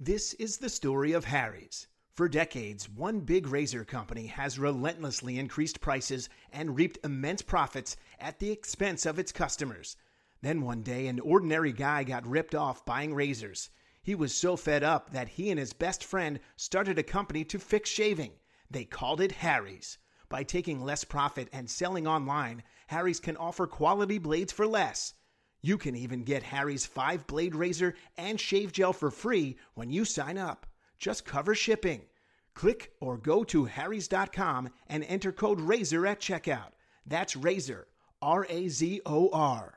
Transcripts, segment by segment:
This is the story of Harry's. For decades, one big razor company has relentlessly increased prices and reaped immense profits at the expense of its customers. Then one day, an ordinary guy got ripped off buying razors. He was so fed up that he and his best friend started a company to fix shaving. They called it Harry's. By taking less profit and selling online, Harry's can offer quality blades for less. You can even get Harry's 5-blade razor and shave gel for free when you sign up. Just cover shipping. Click or go to harrys.com and enter code RAZOR at checkout. That's RAZOR, R-A-Z-O-R.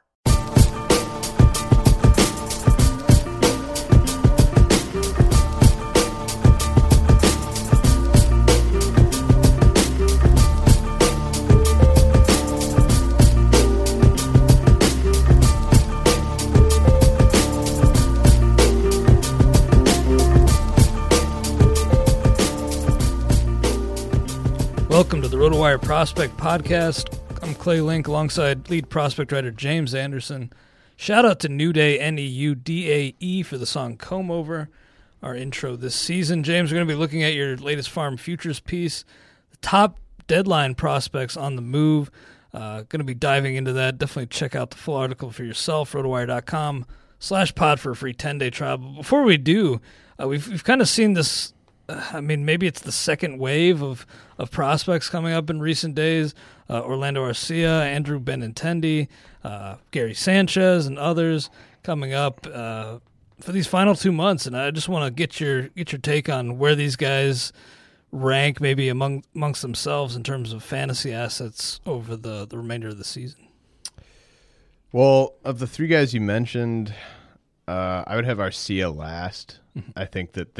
Welcome to the RotoWire Prospect Podcast. I'm Clay Link alongside lead prospect writer James Anderson. Shout out to New Day, N-E-U-D-A-E, for the song Comb Over, our intro this season. James, we're going to be looking at your latest farm futures piece, the top deadline prospects on the move. Going to be diving into that. Definitely check out the full article for yourself, rotowire.com/pod for a free 10-day trial. But before we do, we've kind of seen this. I mean, maybe it's the second wave of prospects coming up in recent days. Orlando Arcia, Andrew Benintendi, Gary Sanchez, and others coming up for these final 2 months. And I just want to get your take on where these guys rank, maybe amongst themselves in terms of fantasy assets over the remainder of the season. Well, of the three guys you mentioned, I would have Arcia last. I think that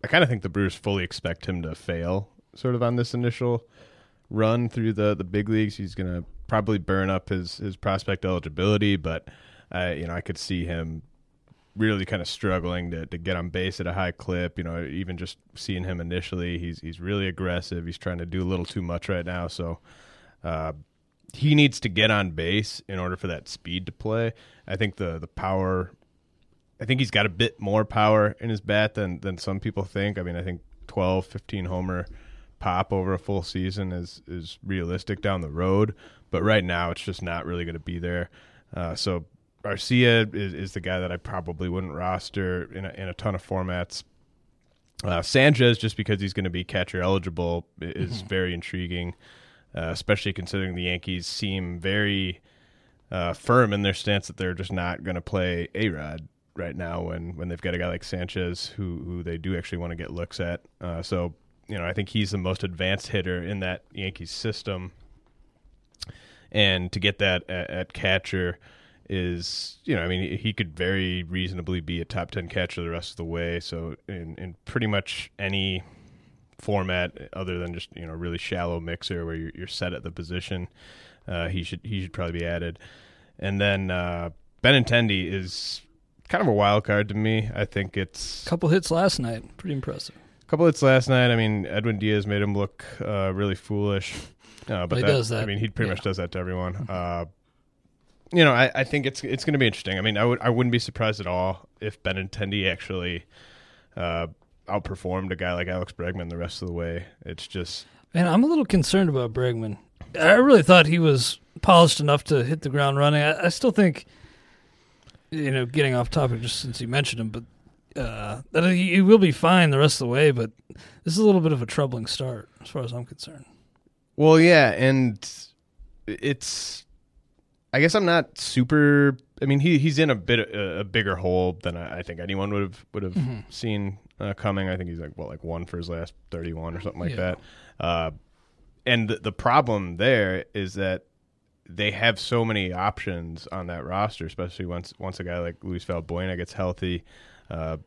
I kind of think the Brewers fully expect him to fail sort of on this initial run through the big leagues. He's going to probably burn up his prospect eligibility, but I could see him really kind of struggling to get on base at a high clip. You know, even just seeing him initially, he's really aggressive. He's trying to do a little too much right now. So he needs to get on base in order for that speed to play. I think the power... I think he's got a bit more power in his bat than some people think. I mean, I think 12, 15 homer pop over a full season is realistic down the road, but right now it's just not really going to be there. So Arcia is the guy that I probably wouldn't roster in a ton of formats. Sanchez, just because he's going to be catcher eligible, is very intriguing, especially considering the Yankees seem very firm in their stance that they're just not going to play A-Rod right now when they've got a guy like Sanchez who they do actually want to get looks at. So, you know, I think he's the most advanced hitter in that Yankees system. And to get that at catcher is, you know, I mean, he could very reasonably be a top 10 catcher the rest of the way. So in pretty much any format other than just, you know, really shallow mixer where you're set at the position, he should probably be added. And then Benintendi is kind of a wild card to me. I think it's a couple hits last night. Pretty impressive. I mean, Edwin Diaz made him look really foolish. But he does that. I mean, he pretty much does that to everyone. You know, I think it's going to be interesting. I mean, I wouldn't be surprised at all if Benintendi actually outperformed a guy like Alex Bregman the rest of the way. It's just, man, I'm a little concerned about Bregman. I really thought he was polished enough to hit the ground running. I still think, you know, getting off topic just since you mentioned him, but that he will be fine the rest of the way. But this is a little bit of a troubling start as far as I'm concerned. Well, yeah, and it's, I guess I'm not super, I mean, he's in a bigger hole than I think anyone would have seen coming. I think he's like one for his last 31 or something like that. And the problem there is that they have so many options on that roster, especially once a guy like Luis Valbuena gets healthy, Ulieski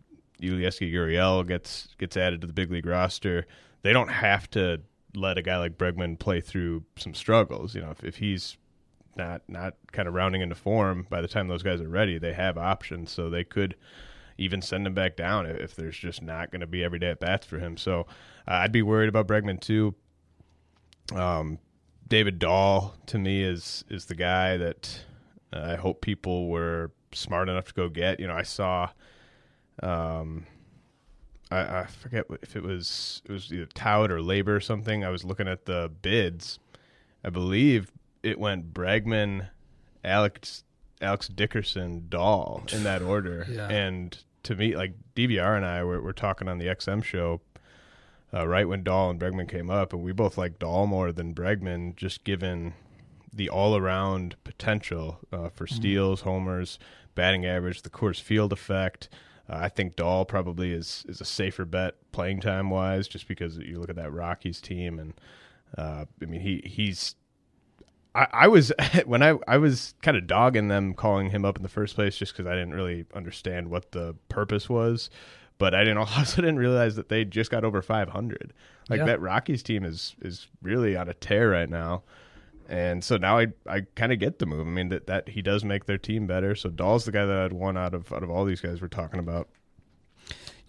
Gurriel gets added to the big league roster. They don't have to let a guy like Bregman play through some struggles. You know, if he's not kind of rounding into form, by the time those guys are ready, they have options. So they could even send him back down if there's just not going to be everyday at-bats for him. So I'd be worried about Bregman too. David Dahl, to me, is the guy that I hope people were smart enough to go get. You know, I saw I forget if it was either Tout or Labor or something. I was looking at the bids. I believe it went Bregman, Alex Dickerson, Dahl in that order. Yeah. And to me, like DVR and I were talking on the XM show right when Dahl and Bregman came up, and we both liked Dahl more than Bregman, just given the all-around potential for steals, homers, batting average, the Coors Field effect. I think Dahl probably is a safer bet playing time-wise, just because you look at that Rockies team, and I mean he's. I was kind of dogging them calling him up in the first place, just because I didn't really understand what the purpose was, but I also didn't realize that they just got over 500. Like that Rockies team is really on a tear right now, and so now I kind of get the move. I mean that he does make their team better. So Dahl's the guy that I'd want out of all these guys we're talking about.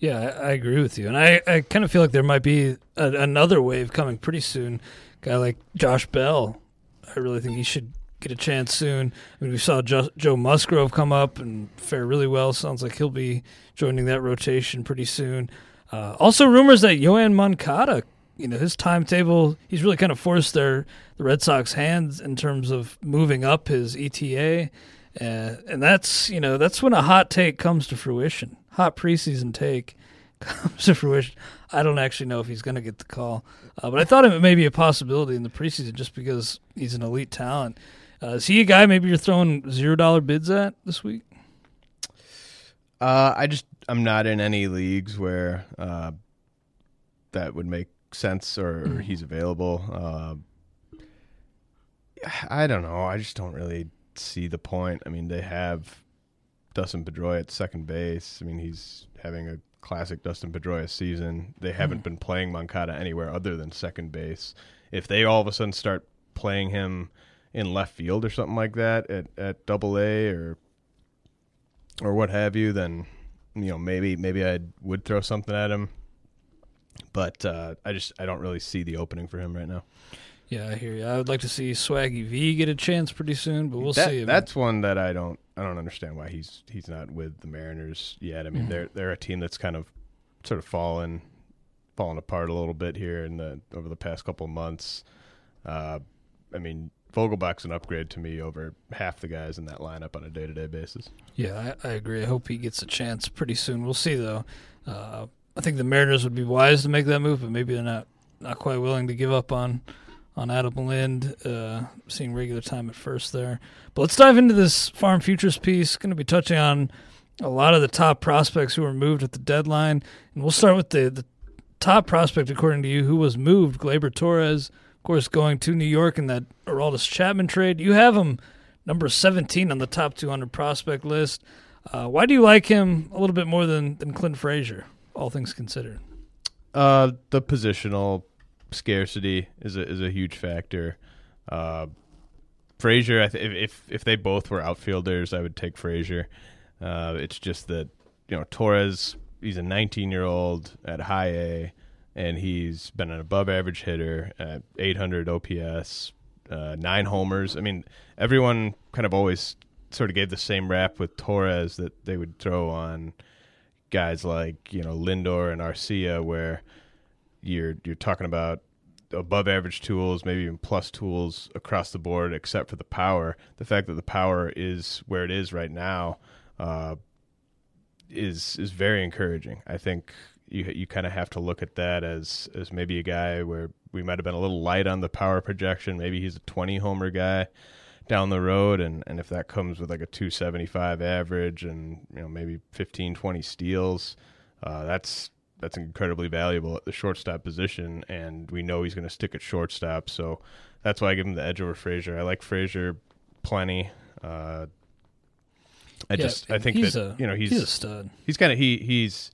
Yeah, I agree with you, and I kind of feel like there might be another wave coming pretty soon. A guy like Josh Bell, I really think he should get a chance soon. I mean, we saw Joe Musgrove come up and fare really well. Sounds like he'll be joining that rotation pretty soon. Also, rumors that Yoan Moncada, you know, his timetable, he's really kind of forced the Red Sox hands in terms of moving up his ETA, and that's, you know, that's when a hot take comes to fruition. Hot preseason take comes to fruition. I don't actually know if he's going to get the call, but I thought it may be a possibility in the preseason just because he's an elite talent. Is he a guy maybe you're throwing $0 bids at this week? I'm not in any leagues where that would make sense or he's available. I don't know. I just don't really see the point. I mean, they have Dustin Pedroia at second base. I mean, he's having a classic Dustin Pedroia season. They haven't been playing Moncada anywhere other than second base. If they all of a sudden start playing him in left field or something like that at Double-A or what have you, then, you know, maybe I would throw something at him. But I don't really see the opening for him right now. Yeah, I hear you. I would like to see Swaggy V get a chance pretty soon, but we'll see. That's one that I don't understand why he's not with the Mariners yet. I mean, they're a team that's kind of sort of fallen apart a little bit here over the past couple of months. I mean, Vogelbach's an upgrade to me over half the guys in that lineup on a day-to-day basis. Yeah, I agree. I hope he gets a chance pretty soon. We'll see, though. I think the Mariners would be wise to make that move, but maybe they're not quite willing to give up on Adalberto, seeing regular time at first there. But let's dive into this farm futures piece. Going to be touching on a lot of the top prospects who were moved at the deadline. And we'll start with the top prospect, according to you, who was moved, Gleyber Torres, of course, going to New York in that Aroldis Chapman trade. You have him number 17 on the top 200 prospect list. Why do you like him a little bit more than Clint Frazier, all things considered? The positional scarcity is a huge factor. Frazier, if they both were outfielders, I would take Frazier. It's just that, you know, Torres, he's a 19-year-old at high A, and he's been an above-average hitter at 800 OPS, 9 homers. I mean, everyone kind of always sort of gave the same rap with Torres that they would throw on guys like, you know, Lindor and Arcia, where you're talking about above-average tools, maybe even plus tools across the board, except for the power. The fact that the power is where it is right now is very encouraging. I think you kind of have to look at that as maybe a guy where we might have been a little light on the power projection. Maybe he's a 20-homer guy down the road, and if that comes with like a 275 average and, you know, maybe 15, 20 steals, that's incredibly valuable at the shortstop position, and we know he's going to stick at shortstop. So that's why I give him the edge over Frazier. I like Frazier plenty. I think that he's a stud. He's kind of he's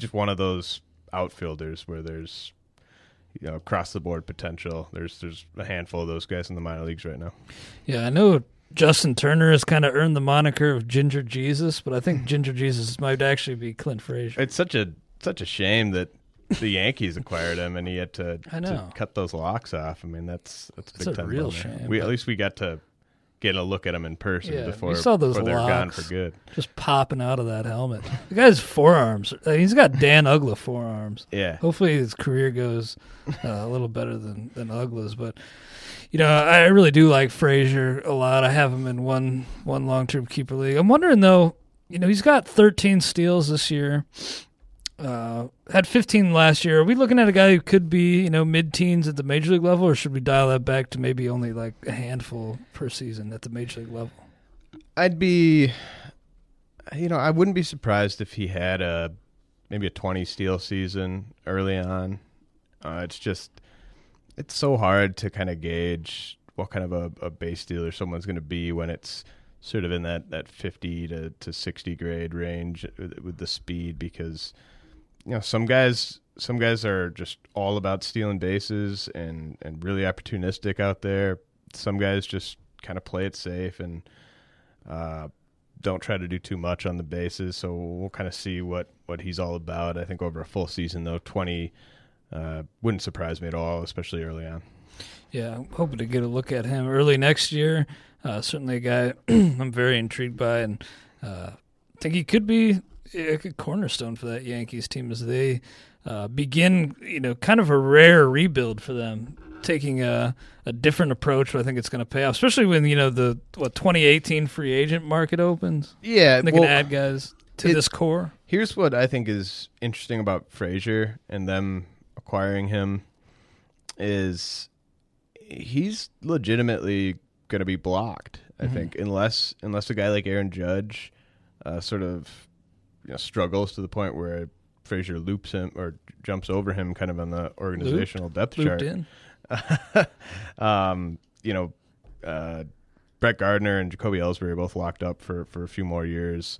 just one of those outfielders where there's, you know, across the board potential. There's a handful of those guys in the minor leagues right now. Yeah, I know Justin Turner has kind of earned the moniker of Ginger Jesus, but I think Ginger Jesus might actually be Clint Frazier. It's such a shame that the Yankees acquired him and he had to cut those locks off. I mean, that's big time. Real shame. At least we got to get a look at them in person before they're gone for good. Just popping out of that helmet. The guy's forearms. He's got Dan Ugla forearms. Yeah. Hopefully his career goes a little better than Ugla's. But, you know, I really do like Frazier a lot. I have him in one long-term keeper league. I'm wondering, though, you know, he's got 13 steals this year. Had 15 last year. Are we looking at a guy who could be, you know, mid-teens at the major league level, or should we dial that back to maybe only like a handful per season at the major league level? I wouldn't be surprised if he had maybe a 20 steal season early on. It's so hard to kind of gauge what kind of a base stealer someone's going to be when it's sort of in that 50 to 60 grade range with the speed, because, you know, some guys are just all about stealing bases and really opportunistic out there. Some guys just kind of play it safe and don't try to do too much on the bases. So we'll kind of see what he's all about. I think over a full season, though, 20 wouldn't surprise me at all, especially early on. Yeah, I'm hoping to get a look at him early next year. Certainly a guy I'm very intrigued by, and I think he could be a cornerstone for that Yankees team as they begin, you know, kind of a rare rebuild for them, taking a different approach, but I think it's going to pay off, especially when, you know, the 2018 free agent market opens. Yeah, they can add guys to this core. Here's what I think is interesting about Frazier and them acquiring him is he's legitimately going to be blocked, I think, unless a guy like Aaron Judge sort of, you know, struggles to the point where Frazier loops him or jumps over him kind of on the organizational depth chart. Brett Gardner and Jacoby Ellsbury are both locked up for a few more years.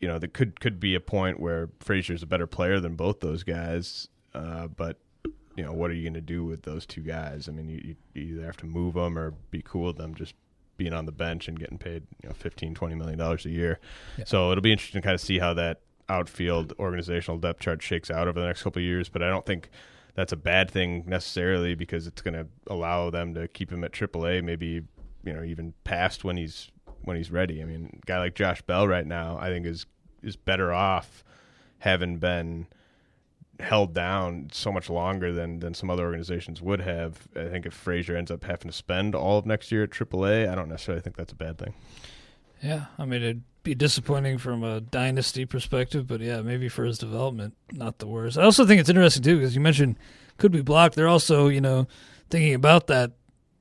You know, there could be a point where Frazier's a better player than both those guys, but you know, what are you going to do with those two guys? I mean, you either have to move them or be cool with them just being on the bench and getting paid, you know, $15, $20 million a year. Yeah. So it'll be interesting to kind of see how that outfield organizational depth chart shakes out over the next couple of years. But I don't think that's a bad thing necessarily, because it's going to allow them to keep him at AAA, maybe, you know, even past when he's ready. I mean, a guy like Josh Bell right now, I think is better off having been held down so much longer than some other organizations would have. I think if Frazier ends up having to spend all of next year at AAA, I don't necessarily think that's a bad thing. Yeah, I mean, it'd be disappointing from a dynasty perspective, but yeah, maybe for his development, not the worst. I also think it's interesting, too, because you mentioned could be blocked. They're also, you know, thinking about that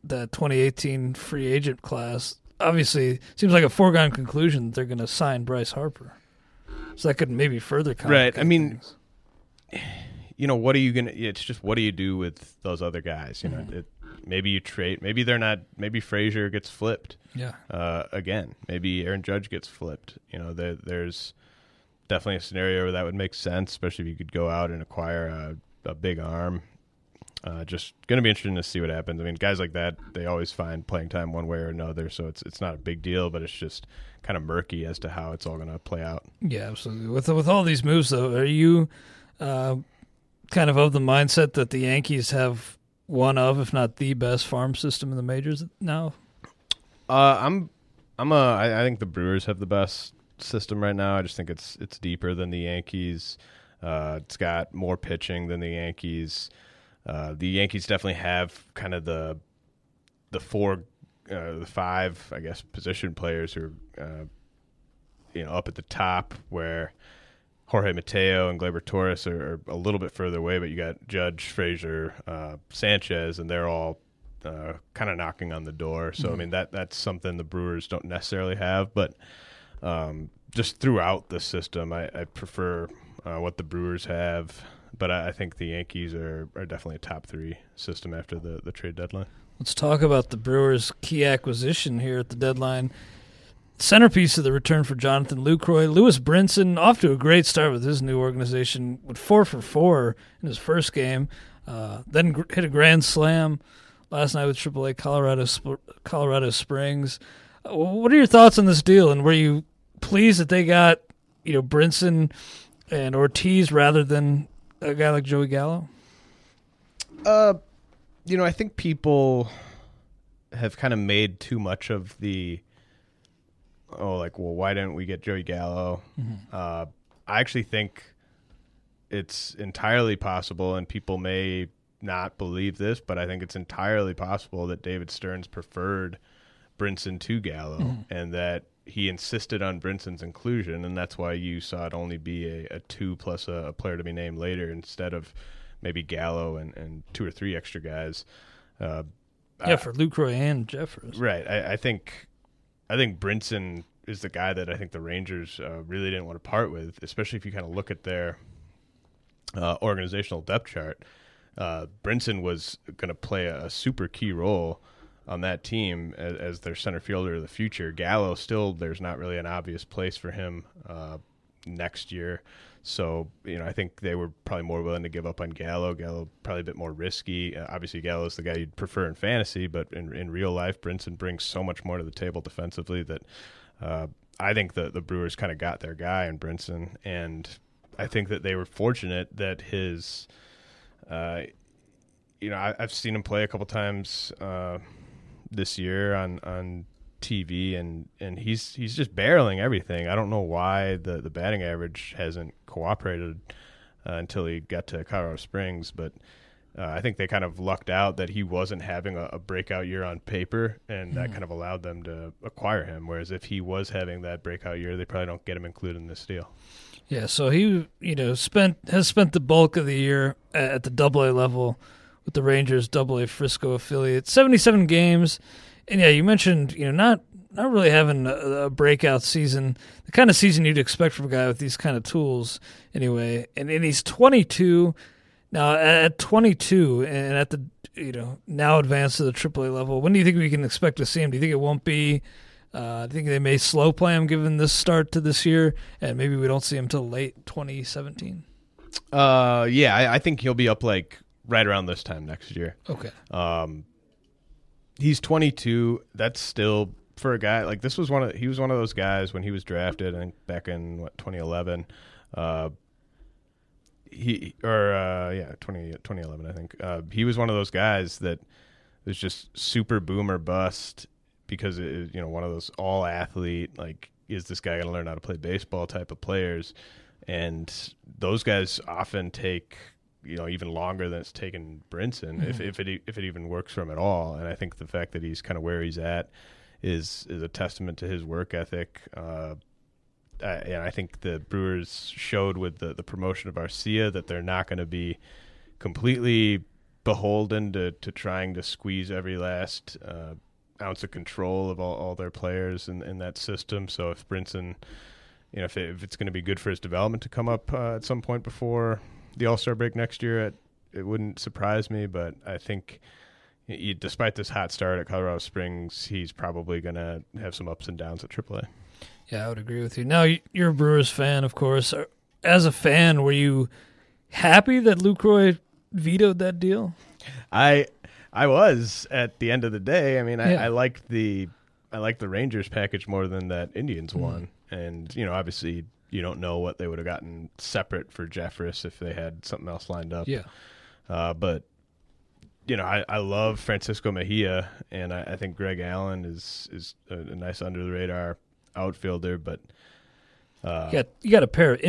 2018 free agent class. Obviously, it seems like a foregone conclusion that they're going to sign Bryce Harper. So that could maybe further complicate right. I mean, things. You know, what are you going to – it's just what do you do with those other guys? You know, maybe you trade – maybe they're not – maybe Frazier gets flipped again. Maybe Aaron Judge gets flipped. You know, there's definitely a scenario where that would make sense, especially if you could go out and acquire a big arm. Just going to be interesting to see what happens. I mean, guys like that, they always find playing time one way or another, so it's not a big deal, but it's just kind of murky as to how it's all going to play out. Yeah, absolutely. With all these moves, though, are you kind of the mindset that the Yankees have one of, if not the best, farm system in the majors now? I think the Brewers have the best system right now. I just think it's deeper than the Yankees. It's got more pitching than the Yankees. The Yankees definitely have kind of the five, I guess, position players who are, up at the top, where Jorge Mateo and Gleyber Torres are a little bit further away, but you got Judge, Frazier, Sanchez, and they're all kind of knocking on the door. So, I mean, that's something the Brewers don't necessarily have, but just throughout the system, I prefer what the Brewers have. But I think the Yankees are definitely a top three system after the trade deadline. Let's talk about the Brewers' key acquisition here at the deadline. Centerpiece of the return for Jonathan Lucroy, Louis Brinson, off to a great start with his new organization, with 4 for 4 in his first game, then hit a grand slam last night with AAA Colorado Springs. What are your thoughts on this deal, and were you pleased that they got Brinson and Ortiz rather than a guy like Joey Gallo? I think people have kind of made too much of the, why didn't we get Joey Gallo? I actually think it's entirely possible, and people may not believe this, but I think it's entirely possible that David Stearns preferred Brinson to Gallo, and that he insisted on Brinson's inclusion, and that's why you saw it only be a two plus a player to be named later instead of maybe Gallo and two or three extra guys. For Lucroy and Jeffress. Right. I think Brinson is the guy that I think the Rangers really didn't want to part with, especially if you kind of look at their organizational depth chart. Brinson was going to play a super key role on that team as their center fielder of the future. Gallo, still, there's not really an obvious place for him next year. So, I think they were probably more willing to give up on Gallo. Gallo, probably a bit more risky. Obviously, Gallo's the guy you'd prefer in fantasy, but in real life, Brinson brings so much more to the table defensively that I think the Brewers kind of got their guy in Brinson. And I think that they were fortunate that his I've seen him play a couple times this year on TV, and he's just barreling everything. I don't know why the batting average hasn't cooperated until he got to Colorado Springs, but I think they kind of lucked out that he wasn't having a breakout year on paper, and that kind of allowed them to acquire him, whereas if he was having that breakout year, they probably don't get him included in this deal. Yeah, so he has spent the bulk of the year at the AA level with the Rangers AA Frisco affiliate, 77 games. And yeah, you mentioned, not really having a breakout season, the kind of season you'd expect from a guy with these kind of tools anyway. And he's 22 now, at 22 and at the, now advanced to the AAA level. When do you think we can expect to see him? Do you think it won't be, I think they may slow play him given this start to this year, and maybe we don't see him till late 2017. I think he'll be up right around this time next year. Okay. He's 22. That's still, for a guy like this, he was one of those guys when he was drafted, I think back in 2011. 2011 I think. He was one of those guys that was just super boom or bust, because it, one of those all athlete, is this guy going to learn how to play baseball type of players. And those guys often take, you know, even longer than it's taken Brinson, if it even works for him at all. And I think the fact that he's kind of where he's at is a testament to his work ethic. And I think the Brewers showed with the promotion of Arcia that they're not going to be completely beholden to trying to squeeze every last ounce of control of all their players in that system. So if Brinson, you know, if it's going to be good for his development to come up at some point before the All-Star break next year, it wouldn't surprise me. But I think despite this hot start at Colorado Springs, he's probably going to have some ups and downs at AAA. Yeah, I would agree with you. Now, you're a Brewers fan, of course. As a fan, were you happy that Lucroy vetoed that deal? I was at the end of the day. I mean, I liked the Rangers package more than that Indians one. And, you know, obviously you don't know what they would have gotten separate for Jeffress if they had something else lined up. Yeah. But, you know, I love Francisco Mejia, and I think Greg Allen is a nice under-the-radar outfielder, but... you got a pair of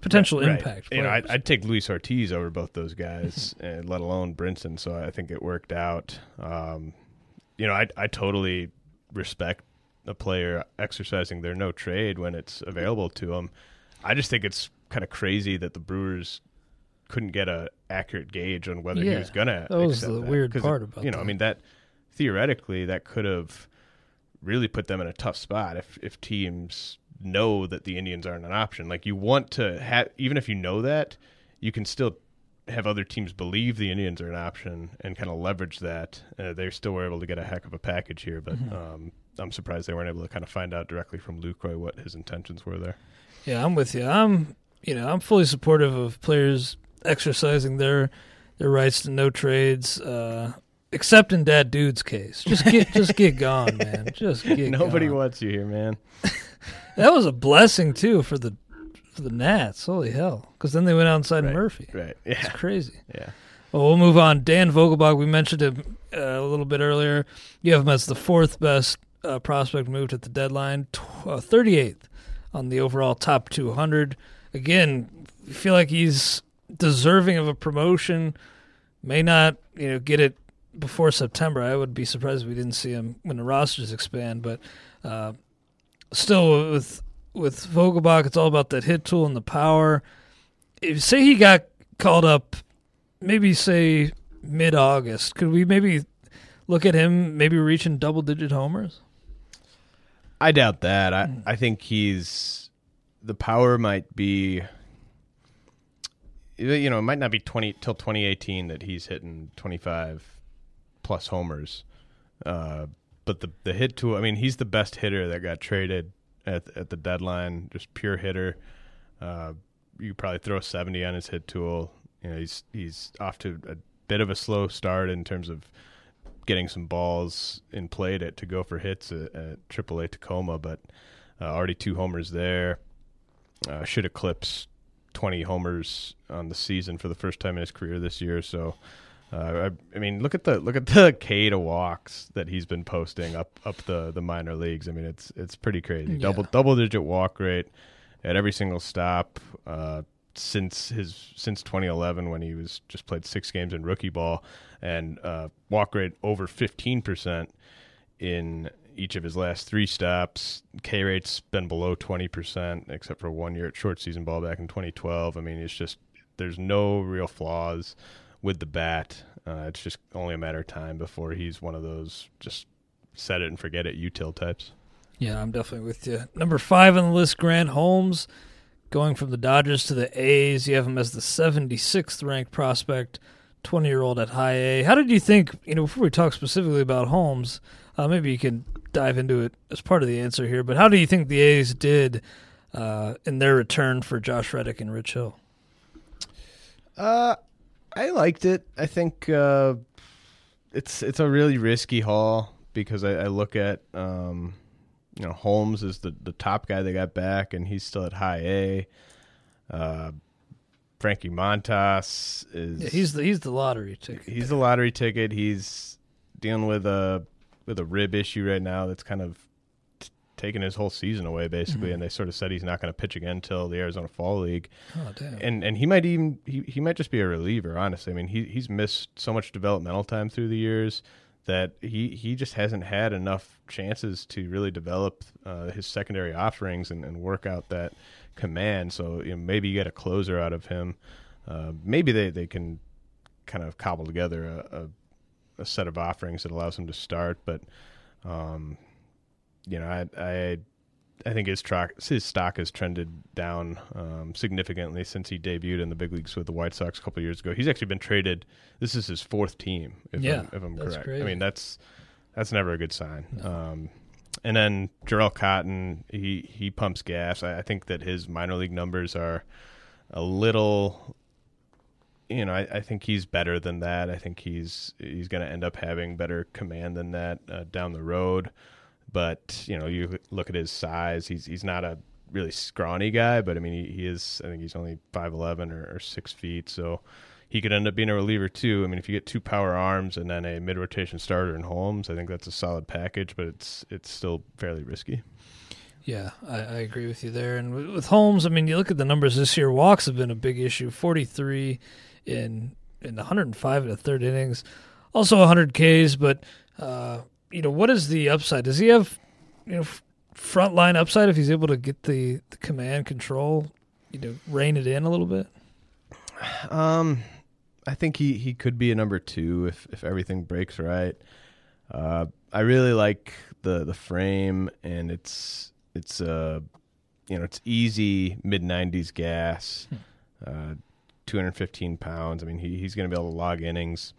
potential impact. You know, I'd take Luis Ortiz over both those guys, and let alone Brinson, so I think it worked out. You know, I totally respect a player exercising their no trade when it's available to them. I just think it's kind of crazy that the Brewers couldn't get an accurate gauge on whether he was going to accept that. That was the weird part about that. You know, I mean, that theoretically, that could have really put them in a tough spot if teams know that the Indians aren't an option. Like, you want to have, even if you know that, you can still have other teams believe the Indians are an option and kind of leverage that. They still were able to get a heck of a package here, but I'm surprised they weren't able to kind of find out directly from Lucroy what his intentions were there. Yeah, I'm with you. I'm fully supportive of players exercising their rights to no trades, except in that dude's case. Just get gone, man. Just get gone. Nobody wants you here, man. That was a blessing too for the Nats. Holy hell! Because then they went outside Murphy. Right. Yeah. It's crazy. Yeah. Well, we'll move on. Dan Vogelbach, we mentioned him a little bit earlier. You have him as the fourth best prospect moved at the deadline, 38th on the overall top 200. Again, I feel like he's deserving of a promotion. May not, get it before September. I would be surprised if we didn't see him when the rosters expand. But still, with Vogelbach, it's all about that hit tool and the power. If, say he got called up, maybe say mid-August, could we maybe look at him maybe reaching double-digit homers? I doubt that. I think the power might be, it might not be 20 till 2018 that he's hitting 25-plus homers. But the hit tool, I mean, he's the best hitter that got traded at the deadline, just pure hitter. You could probably throw 70 on his hit tool. You know, he's off to a bit of a slow start in terms of getting some balls in play to go for hits at AAA Tacoma, but already 2 homers there. Should eclipse 20 homers on the season for the first time in his career this year. So, I mean, look at the K to walks that he's been posting up the minor leagues. I mean, it's pretty crazy. Yeah. Double digit walk rate at every single stop. Since 2011, when he was just played 6 games in rookie ball, and walk rate over 15% in each of his last 3 stops. K rate's been below 20%, except for 1 year at short season ball back in 2012. I mean, it's just, there's no real flaws with the bat. It's just only a matter of time before he's one of those just set it and forget it util types. Yeah, I'm definitely with you. Number 5 on the list, Grant Holmes. Going from the Dodgers to the A's, you have him as the 76th ranked prospect, 20-year-old at high A. How did you think, before we talk specifically about Holmes, maybe you can dive into it as part of the answer here, but how do you think the A's did in their return for Josh Reddick and Rich Hill? I liked it. I think it's a really risky haul because I look at – Holmes is the top guy they got back, and he's still at high A. Frankie Montas is he's the lottery ticket. He's the lottery ticket. He's dealing with a rib issue right now that's kind of taken his whole season away, basically, and they sort of said he's not going to pitch again till the Arizona Fall League. Oh, damn. And he might even he might just be a reliever, honestly. I mean, he's missed so much developmental time through the years that he just hasn't had enough chances to really develop his secondary offerings and work out that command. So, you know, maybe you get a closer out of him. Maybe they can kind of cobble together a set of offerings that allows him to start. But, you know, I think his stock has trended down significantly since he debuted in the big leagues with the White Sox a couple of years ago. He's actually been traded. This is his fourth team, if I'm correct. Crazy. I mean, that's never a good sign. No. And then Jarrell Cotton, he pumps gas. I think that his minor league numbers are a little, you know, I think he's better than that. I think he's going to end up having better command than that down the road. But, you know, you look at his size, he's not a really scrawny guy, but I mean, he is, I think he's only 5'11" or 6 feet. So he could end up being a reliever too. I mean, if you get two power arms and then a mid-rotation starter in Holmes, I think that's a solid package, but it's still fairly risky. Yeah, I agree with you there. And with Holmes, I mean, you look at the numbers this year, walks have been a big issue, 43 in 105 in the third innings, also 100 Ks, but, you know, what is the upside? Does he have, you know, front line upside if he's able to get the command control, you know, rein it in a little bit? I think he could be a number two if everything breaks right. I really like the frame, and it's you know, it's easy mid-90s gas, 215 pounds. I mean, he's going to be able to log innings.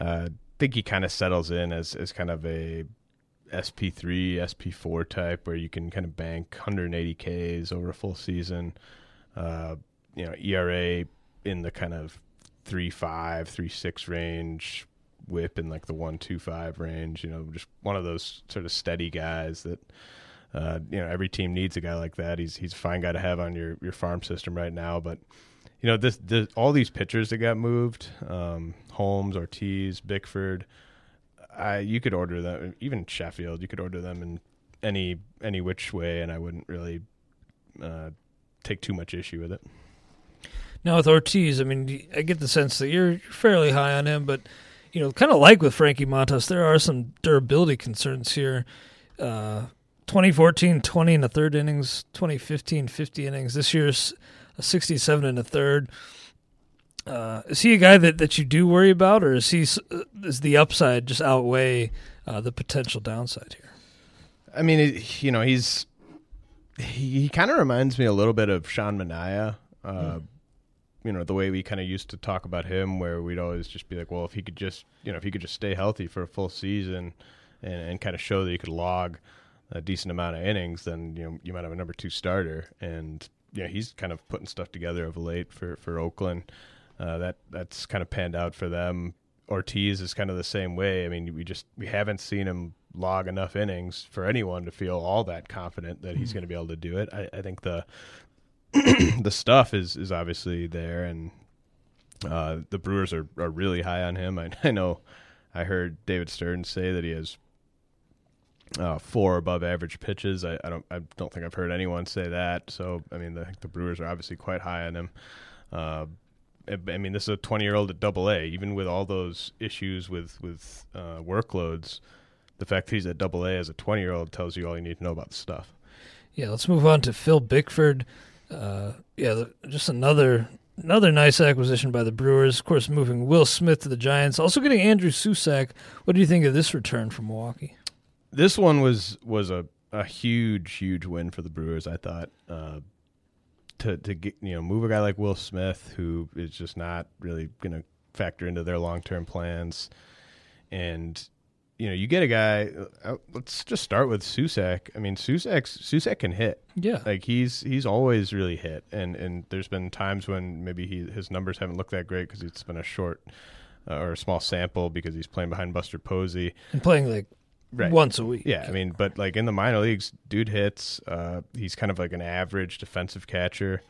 I think he kind of settles in as kind of a SP3, SP4 type where you can kind of bank 180 Ks over a full season. You know, ERA in the kind of 3.5, 3.6 range, whip in like the 1.25 range, you know, just one of those sort of steady guys that, you know, every team needs a guy like that. He's a fine guy to have on your farm system right now, but you know, this all these pitchers that got moved, Holmes, Ortiz, Bickford, you could order them, even Sheffield, you could order them in any which way, and I wouldn't really take too much issue with it. Now with Ortiz, I mean, I get the sense that you're fairly high on him, but, you know, kind of like with Frankie Montas, there are some durability concerns here. 2014, 20 in the third innings, 2015, 50 innings. This year's 67 and a third. Is he a guy that you do worry about, or is the upside just outweigh the potential downside here? I mean, you know, he kind of reminds me a little bit of Sean Manaea. You know, the way we kind of used to talk about him, where we'd always just be like, well, if he could just stay healthy for a full season and kind of show that he could log a decent amount of innings, then, you know, you might have a number two starter. And yeah, he's kind of putting stuff together of late for Oakland. That's kind of panned out for them. Ortiz is kind of the same way. I mean, we haven't seen him log enough innings for anyone to feel all that confident that he's going to be able to do it. I think the stuff is obviously there, and the Brewers are really high on him. I know I heard David Stern say that he has 4 above average pitches. I don't think I've heard anyone say that. So I mean, the Brewers are obviously quite high on him. I mean, this is a 20-year-old at Double-A. Even with all those issues with workloads, the fact that he's at Double-A as a 20-year-old tells you all you need to know about the stuff. Yeah, let's move on to Phil Bickford. Just another nice acquisition by the Brewers. Of course, moving Will Smith to the Giants, also getting Andrew Susak. What do you think of this return from Milwaukee? This one was a huge win for the Brewers, I thought. To get, you know, move a guy like Will Smith, who is just not really going to factor into their long-term plans, and you know, you get a guy. Let's just start with Susak. I mean, Susak can hit. Yeah, like he's always really hit, and there's been times when maybe his numbers haven't looked that great because it's been a short or a small sample because he's playing behind Buster Posey and playing like. Right. Once a week. Yeah, I mean, but like in the minor leagues, dude hits. He's kind of like an average defensive catcher.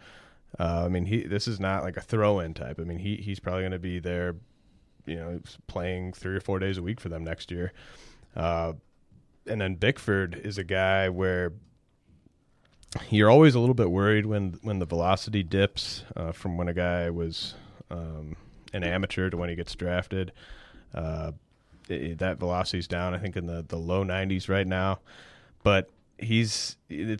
I mean, this is not like a throw-in type. I mean, he's probably going to be there, you know, playing 3 or 4 days a week for them next year. And then Bickford is a guy where you're always a little bit worried when the velocity dips from when a guy was an amateur to when he gets drafted. That velocity's down, I think, in the low 90s right now. But it's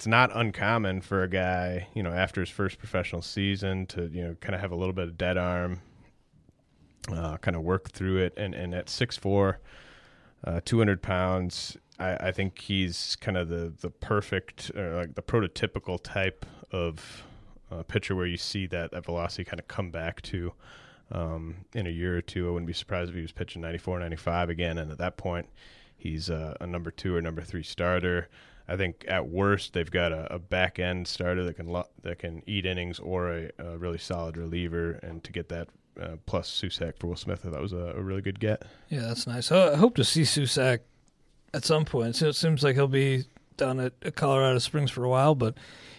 not uncommon for a guy, you know, after his first professional season to, you know, kind of have a little bit of dead arm, kind of work through it. And at 6'4", 200 pounds, I think he's kind of the perfect, or like the prototypical type of pitcher where you see that velocity kind of come back to in a year or two. I wouldn't be surprised if he was pitching 94, 95 again. And at that point, he's a number two or number three starter. I think at worst they've got a back end starter that can eat innings, or a really solid reliever. And to get that plus Susak for Will Smith, I thought was a really good get. Yeah, that's nice. I hope to see Susak at some point. So it seems like he'll be down at Colorado Springs for a while, but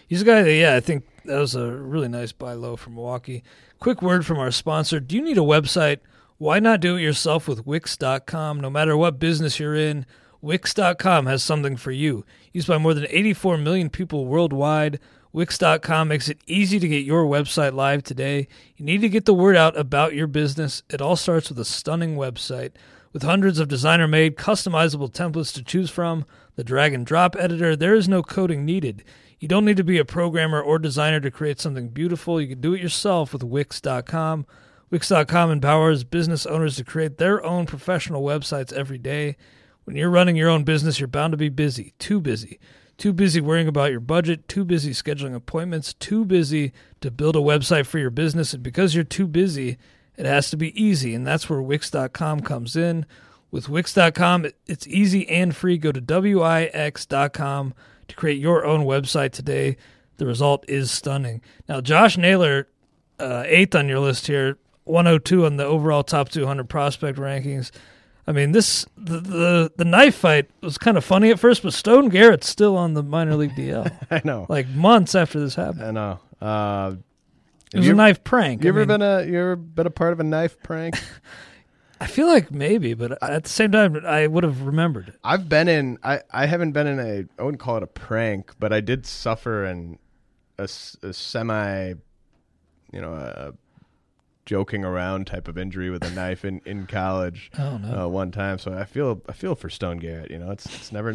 he's a guy that, yeah, I think that was a really nice buy low from Milwaukee. Quick word from our sponsor. Do you need a website? Why not do it yourself with Wix.com? No matter what business you're in, Wix.com has something for you. Used by more than 84 million people worldwide, Wix.com makes it easy to get your website live today. You need to get the word out about your business. It all starts with a stunning website. With hundreds of designer-made, customizable templates to choose from, the drag-and-drop editor, there is no coding needed. You don't need to be a programmer or designer to create something beautiful. You can do it yourself with Wix.com. Wix.com empowers business owners to create their own professional websites every day. When you're running your own business, you're bound to be busy, too busy. Too busy worrying about your budget, too busy scheduling appointments, too busy to build a website for your business. And because you're too busy, it has to be easy, and that's where Wix.com comes in. With Wix.com, it's easy and free. Go to Wix.com to create your own website today. The result is stunning. Now, Josh Naylor, 8th on your list here, 102 on the overall top 200 prospect rankings. I mean, this the knife fight was kind of funny at first, but Stone Garrett's still on the minor league DL. I know. Like months after this happened. I know. It was a knife prank. You ever been a part of a knife prank? I feel like maybe, but at the same time, I would have remembered it. I haven't been in I wouldn't call it a prank, but I did suffer in a semi, you know, joking around type of injury with a knife in college one time. So I feel for Stone Garrett. You know, it's never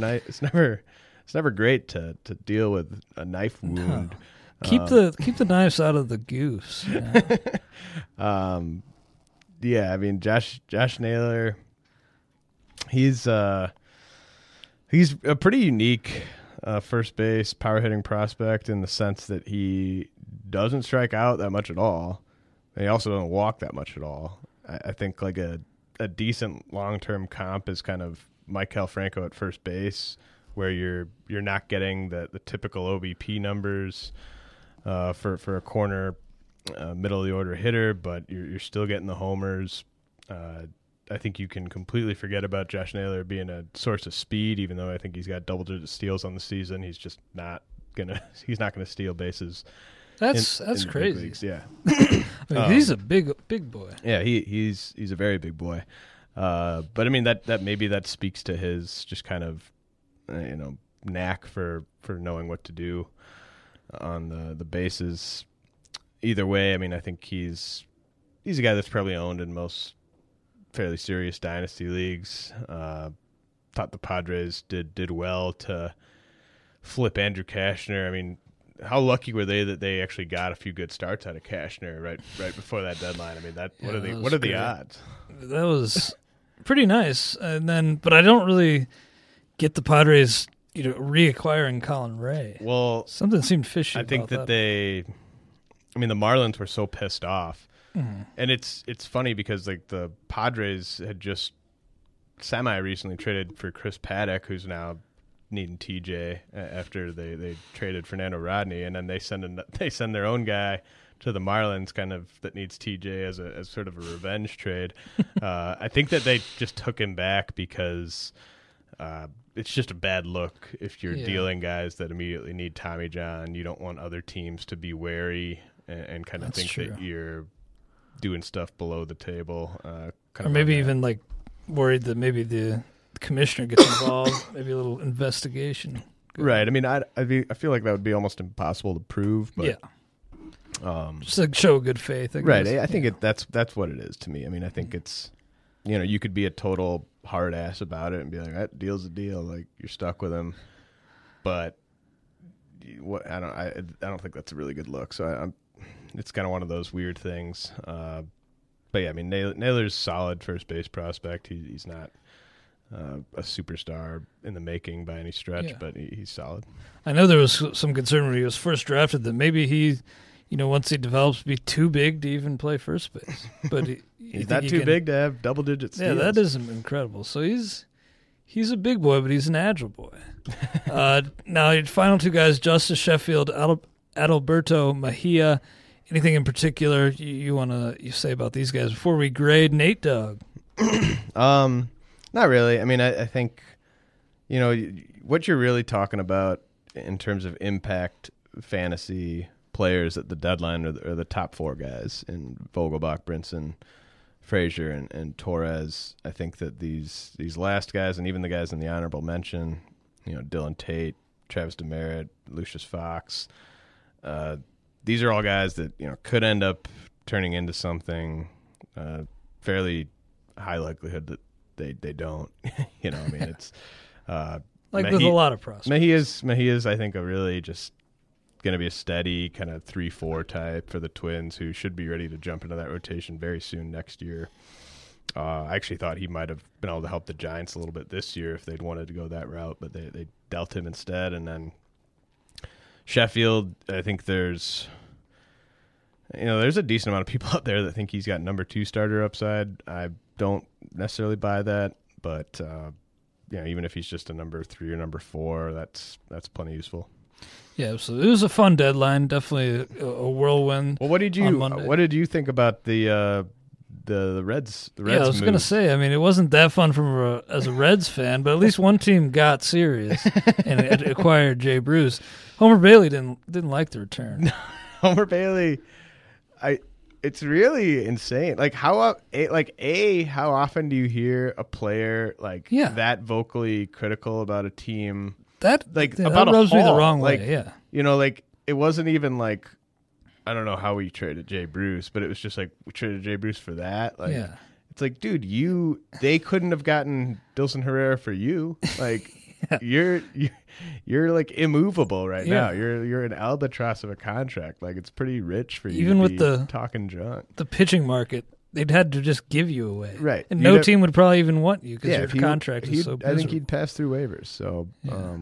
great to deal with a knife wound. No. Keep the knives out of the goose. You know? Yeah, I mean Josh Naylor. He's a pretty unique first base power hitting prospect in the sense that he doesn't strike out that much at all. He also doesn't walk that much at all. I think like a decent long-term comp is kind of Mike Calfranco at first base, where you're not getting the typical OBP numbers for a corner middle of the order hitter, but you're still getting the homers. I think you can completely forget about Josh Naylor being a source of speed, even though I think he's got double-digit steals on the season. He's just not gonna steal bases. That's crazy. Yeah. I mean, he's a big boy. Yeah, he's a very big boy. But I mean that maybe that speaks to his just kind of you know, knack for knowing what to do on the bases. Either way, I mean I think he's a guy that's probably owned in most fairly serious dynasty leagues. Thought the Padres did well to flip Andrew Cashner. I mean, how lucky were they that they actually got a few good starts out of Cashner right before that deadline? I mean, what are the odds? That was pretty nice. But I don't really get the Padres, you know, reacquiring Colin Ray. Well, something seemed fishy. I think about that. I mean, the Marlins were so pissed off, and it's funny because like the Padres had just semi recently traded for Chris Paddock, who's now needing TJ after they traded Fernando Rodney, and then they send their own guy to the Marlins kind of that needs TJ as sort of a revenge trade. I think that they just took him back because it's just a bad look if you're dealing guys that immediately need Tommy John. You don't want other teams to be wary and kind of that you're doing stuff below the table. Kind or of maybe even like worried that maybe the the commissioner gets involved, maybe a little investigation. Good. Right. I mean, I feel like that would be almost impossible to prove, but yeah. Just a show of good faith, I guess. Right. I think that's what it is to me. I mean, I think it's, you know, you could be a total hard ass about it and be like, that deal's a deal, like you're stuck with him. But I don't think that's a really good look. So it's kind of one of those weird things. But yeah, I mean, Naylor's solid first base prospect. He's not a superstar in the making by any stretch, yeah, but he's solid. I know there was some concern when he was first drafted that maybe he, you know, once he develops, be too big to even play first base. But he's not too big to have double-digit steals. Yeah, that is incredible. So he's a big boy, but he's an agile boy. Now, your final two guys, Justice Sheffield, Adalberto Mejia. Anything in particular you want to say about these guys before we grade Nate Dogg? Not really. I mean, I think, you know, what you're really talking about in terms of impact fantasy players at the deadline are the top four guys in Vogelbach, Brinson, Frazier, and Torres. I think that these last guys, and even the guys in the honorable mention, you know, Dylan Tate, Travis DeMeritt, Lucius Fox, these are all guys that, you know, could end up turning into something. Fairly high likelihood that they don't. You know, I mean, it's like Mejia, with a lot of prospects. Mejia's I think a really just going to be a steady kind of 3-4 type for the Twins, who should be ready to jump into that rotation very soon next year. I actually thought he might have been able to help the Giants a little bit this year if they'd wanted to go that route, but they dealt him instead. And then Sheffield, I think there's a decent amount of people out there that think he's got number 2 starter upside. I don't necessarily buy that, but you know, even if he's just a number 3 or number 4, that's plenty useful. Yeah, absolutely. It was a fun deadline, definitely a whirlwind. Well, what did you think about the Reds? The Reds. Yeah, I was going to say. I mean, it wasn't that fun as a Reds fan, but at least one team got serious and it acquired Jay Bruce. Homer Bailey didn't like the return. Homer Bailey, it's really insane. Like how often do you hear a player that vocally critical about a team? That rubs me the wrong way, yeah. You know, like, it wasn't even like, I don't know how we traded Jay Bruce, but it was just like, we traded Jay Bruce for that. Like, yeah. It's like, dude, they couldn't have gotten Dilson Herrera for you. Like, yeah. You're like immovable right now. You're an albatross of a contract. Like, it's pretty rich for you. Even to with be the talking junk, the pitching market. They'd had to just give you away. Right. And no team would probably even want you because your contract is so miserable. I think he'd pass through waivers. So yeah.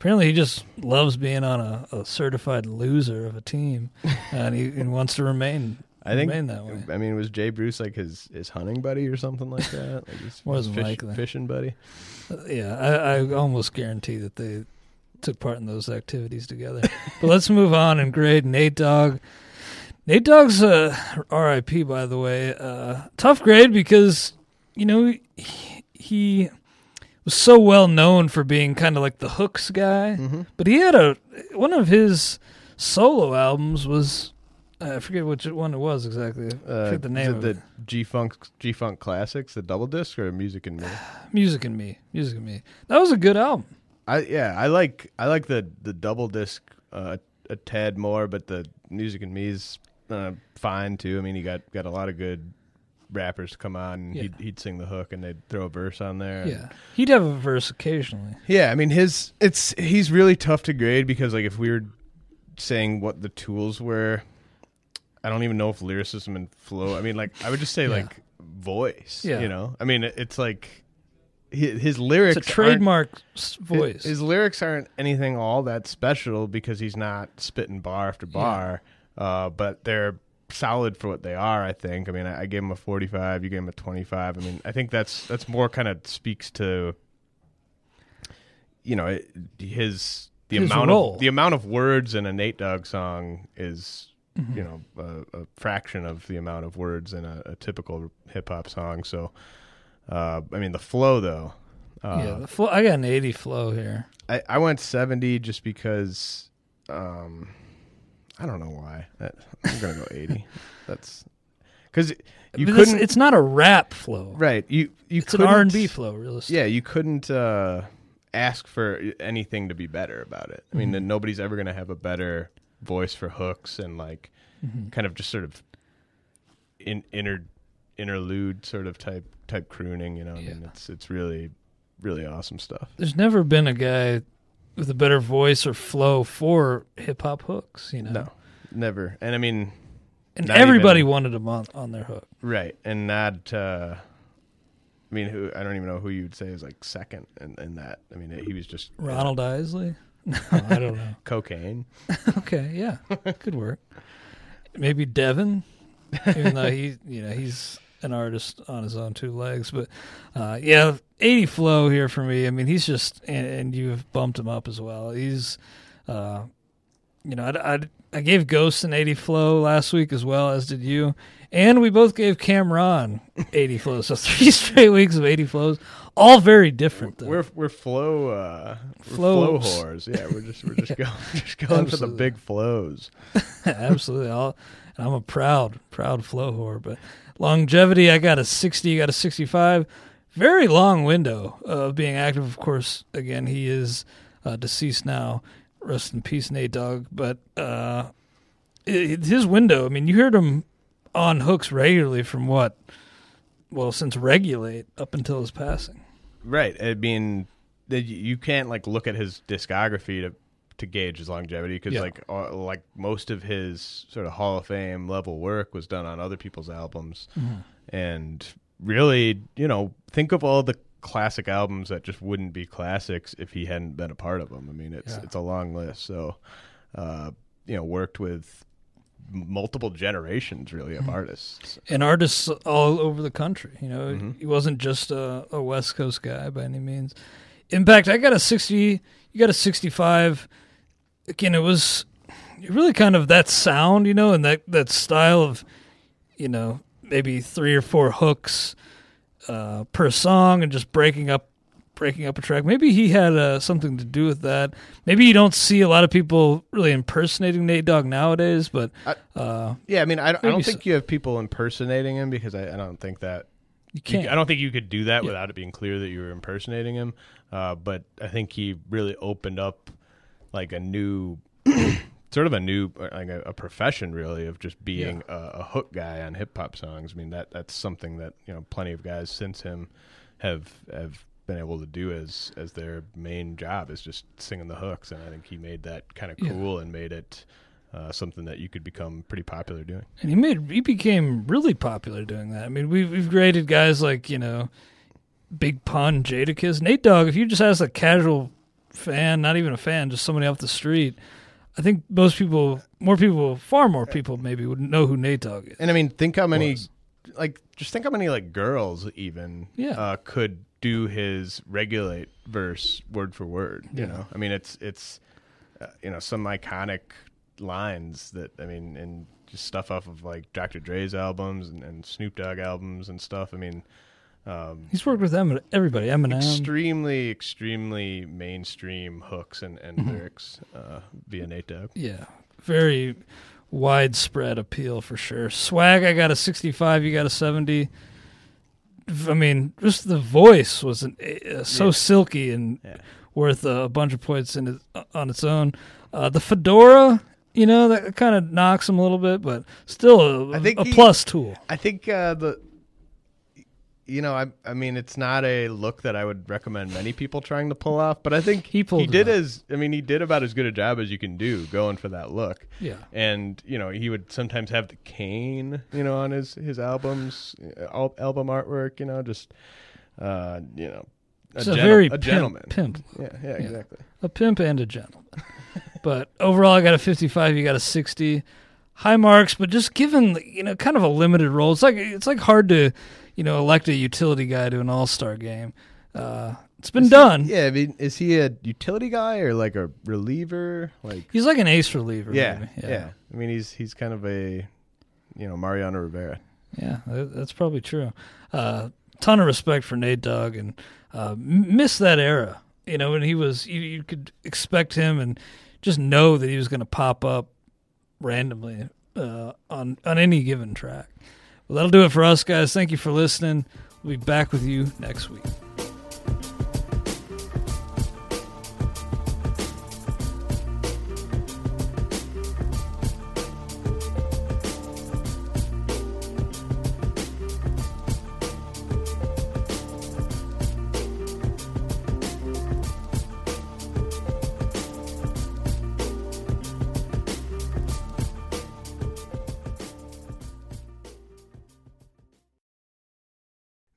Apparently he just loves being on a certified loser of a team, and he wants to remain that way. I mean, was Jay Bruce like his hunting buddy or something like that? Like fishing buddy? Yeah, I almost guarantee that they took part in those activities together. But let's move on and grade Nate Dogg. Nate Dogg's R.I.P., by the way. Tough grade because, you know, he was so well known for being kind of like the hooks guy. Mm-hmm. But he had one of his solo albums was, I forget which one it was exactly. I forget the name of it. The G-Funk Classics, the double disc, or Music and Me? Music and Me. That was a good album. I like the double disc a tad more, but the Music and Me's fine too. I mean, he got a lot of good rappers to come on, and he'd sing the hook and they'd throw a verse on there. Yeah, he'd have a verse occasionally. Yeah, I mean, he's really tough to grade because, like, if we were saying what the tools were, I don't even know if lyricism and flow. I mean, like, I would just say like voice. Yeah. You know, I mean, it's like his lyrics. It's a trademark voice. His lyrics aren't anything all that special because he's not spitting bar after bar. Yeah. But they're solid for what they are, I think. I mean, I gave him a 45, you gave him a 25. I mean, I think that's more kind of speaks to, you know, his amount role. Of the amount of words in a Nate Dogg song is, mm-hmm, you know, a fraction of the amount of words in a typical hip hop song. So, I mean, the flow though. The flow. I got an 80 flow here. I went 70 just because. I don't know why. I'm gonna go 80. That's Because you couldn't. It's not a rap flow, right? It's an R&B flow, realistically. Yeah, you couldn't ask for anything to be better about it. I mean, nobody's ever going to have a better voice for hooks and like kind of just sort of interlude sort of type crooning. You know, I mean, it's really, really awesome stuff. There's never been a guy with a better voice or flow for hip hop hooks. You know, no, never. And I mean. And not everybody even, wanted him on their hook. Right. And not, I mean, I don't even know who you'd say is like second in that. I mean, he was just. Ronald Isley? No, I don't know. Cocaine. Okay, yeah. Could work. Maybe Devin, even though he's an artist on his own two legs. But, yeah, 80 flow here for me. I mean, he's just, and you've bumped him up as well. He's, I gave Ghost an 80 flow last week as well, as did you. And we both gave Cam'ron 80 flows. So 3 straight weeks of 80 flows, all very different. Though. We're flow whores. Yeah, we're just going for the big flows. Absolutely. I'm a proud flow whore. But longevity, I got a 60, you got a 65. Very long window of being active. Of course, again, he is deceased now. Rest in peace, Nate Dogg. But his window, I mean, you heard him on hooks regularly from since Regulate up until his passing. Right. I mean, you can't, like, look at his discography to gauge his longevity because, like most of his sort of Hall of Fame level work was done on other people's albums. Mm-hmm. And really, you know, think of all the classic albums that just wouldn't be classics if he hadn't been a part of them. I mean, it's a long list. So, worked with multiple generations really of artists. And artists all over the country. You know, he wasn't just a West Coast guy by any means. In fact, I got a 60, you got a 65. Again, it was really kind of that sound, you know, and that style of, you know, maybe 3 or 4 hooks per song and just breaking up a track. Maybe he had something to do with that. Maybe you don't see a lot of people really impersonating Nate Dogg nowadays, but I don't think you have people impersonating him because I don't think that you can't. I don't think you could do that without it being clear that you were impersonating him. But I think he really opened up like a new sort of a new, like a profession, really, of just being a hook guy on hip hop songs. I mean, that's something that plenty of guys since him have been able to do as their main job is just singing the hooks. And I think he made that kind of cool and made it something that you could become pretty popular doing. And he became really popular doing that. I mean, we've graded guys like Big Pun, Jadakiss, Nate Dogg. If you just ask a casual fan, not even a fan, just somebody off the street. I think most people, far more people maybe would know who Nate Dogg is. And I mean, think how many like girls even could do his Regulate verse word for word, you know? I mean, it's some iconic lines that, I mean, and just stuff off of like Dr. Dre's albums and Snoop Dogg albums and stuff. I mean, he's worked with everybody. Eminem. Extremely, extremely mainstream hooks and lyrics via Nate Dogg. Yeah, very widespread appeal for sure. Swag, I got a 65, you got a 70. I mean, just the voice was so silky and worth a bunch of points on its own. The fedora, that kind of knocks him a little bit, but still a plus tool. I think I mean, it's not a look that I would recommend many people trying to pull off, but I think he did about as good a job as you can do going for that look. Yeah. And, he would sometimes have the cane, on his albums, album artwork, just, a gentleman. Pimp. Yeah, exactly. A pimp and a gentleman. But overall, I got a 55, you got a 60. High marks, but just given, kind of a limited role, it's like hard to, elect a utility guy to an all-star game. It's been done. Yeah, I mean, is he a utility guy or like a reliever? Like he's like an ace reliever. Yeah, maybe. Yeah. I mean, he's kind of a, Mariano Rivera. Yeah, that's probably true. Ton of respect for Nate Dogg and miss that era. When he was, you could expect him and just know that he was going to pop up randomly on any given track. Well, that'll do it for us, guys. Thank you for listening. We'll be back with you next week.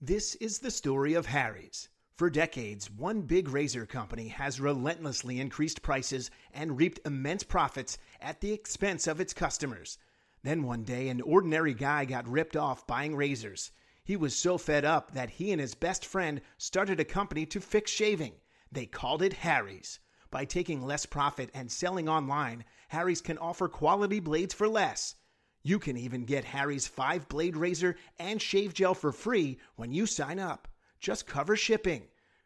This is the story of Harry's. For decades, one big razor company has relentlessly increased prices and reaped immense profits at the expense of its customers. Then one day, an ordinary guy got ripped off buying razors. He was so fed up that he and his best friend started a company to fix shaving. They called it Harry's. By taking less profit and selling online, Harry's can offer quality blades for less. You can even get Harry's 5-blade razor and shave gel for free when you sign up. Just cover shipping.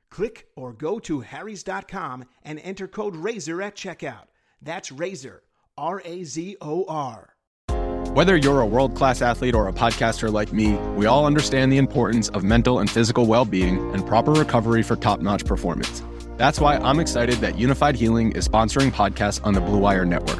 Click or go to harrys.com and enter code RAZOR at checkout. That's RAZOR, R-A-Z-O-R. Whether you're a world-class athlete or a podcaster like me, we all understand the importance of mental and physical well-being and proper recovery for top-notch performance. That's why I'm excited that Unified Healing is sponsoring podcasts on the Blue Wire Network.